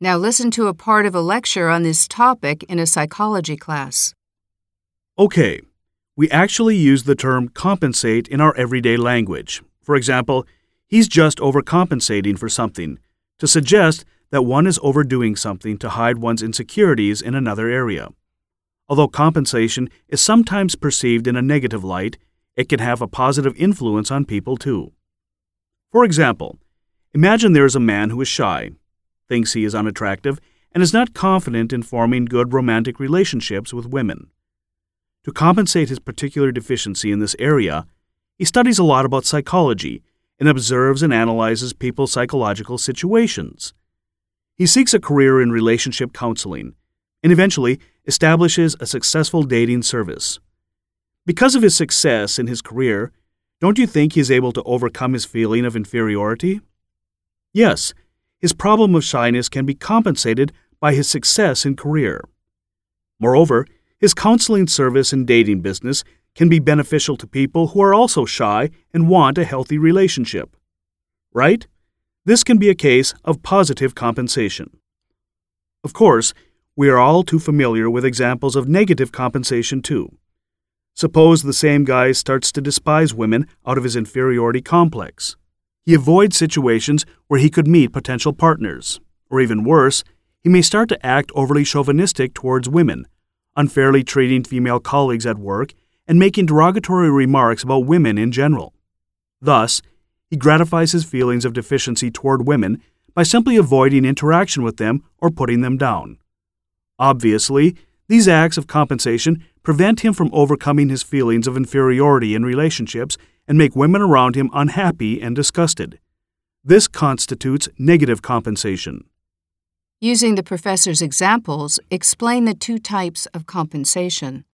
Now listen to a part of a lecture on this topic in a psychology class. Okay, we actually use the term compensate in our everyday language. For example, he's just overcompensating for something, to suggest that one is overdoing something to hide one's insecurities in another area. Although compensation is sometimes perceived in a negative light, it can have a positive influence on people too. For example, imagine there is a man who is shy, thinks he is unattractive, and is not confident in forming good romantic relationships with women. To compensate his particular deficiency in this area, he studies a lot about psychology and observes and analyzes people's psychological situations. He seeks a career in relationship counseling and eventually establishes a successful dating service. Because of his success in his career, don't you think he is able to overcome his feeling of inferiority? Yes, his problem of shyness can be compensated by his success in career. Moreover, his counseling service and dating business can be beneficial to people who are also shy and want a healthy relationship. Right? This can be a case of positive compensation. Of course, we are all too familiar with examples of negative compensation too. Suppose the same guy starts to despise women out of his inferiority complex. He avoids situations where he could meet potential partners. Or even worse, he may start to act overly chauvinistic towards women, unfairly treating female colleagues at work, and making derogatory remarks about women in general. Thus, he gratifies his feelings of deficiency toward women by simply avoiding interaction with them or putting them down. Obviously, these acts of compensation prevent him from overcoming his feelings of inferiority in relationships and make women around him unhappy and disgusted. This constitutes negative compensation. Using the professor's examples, explain the two types of compensation.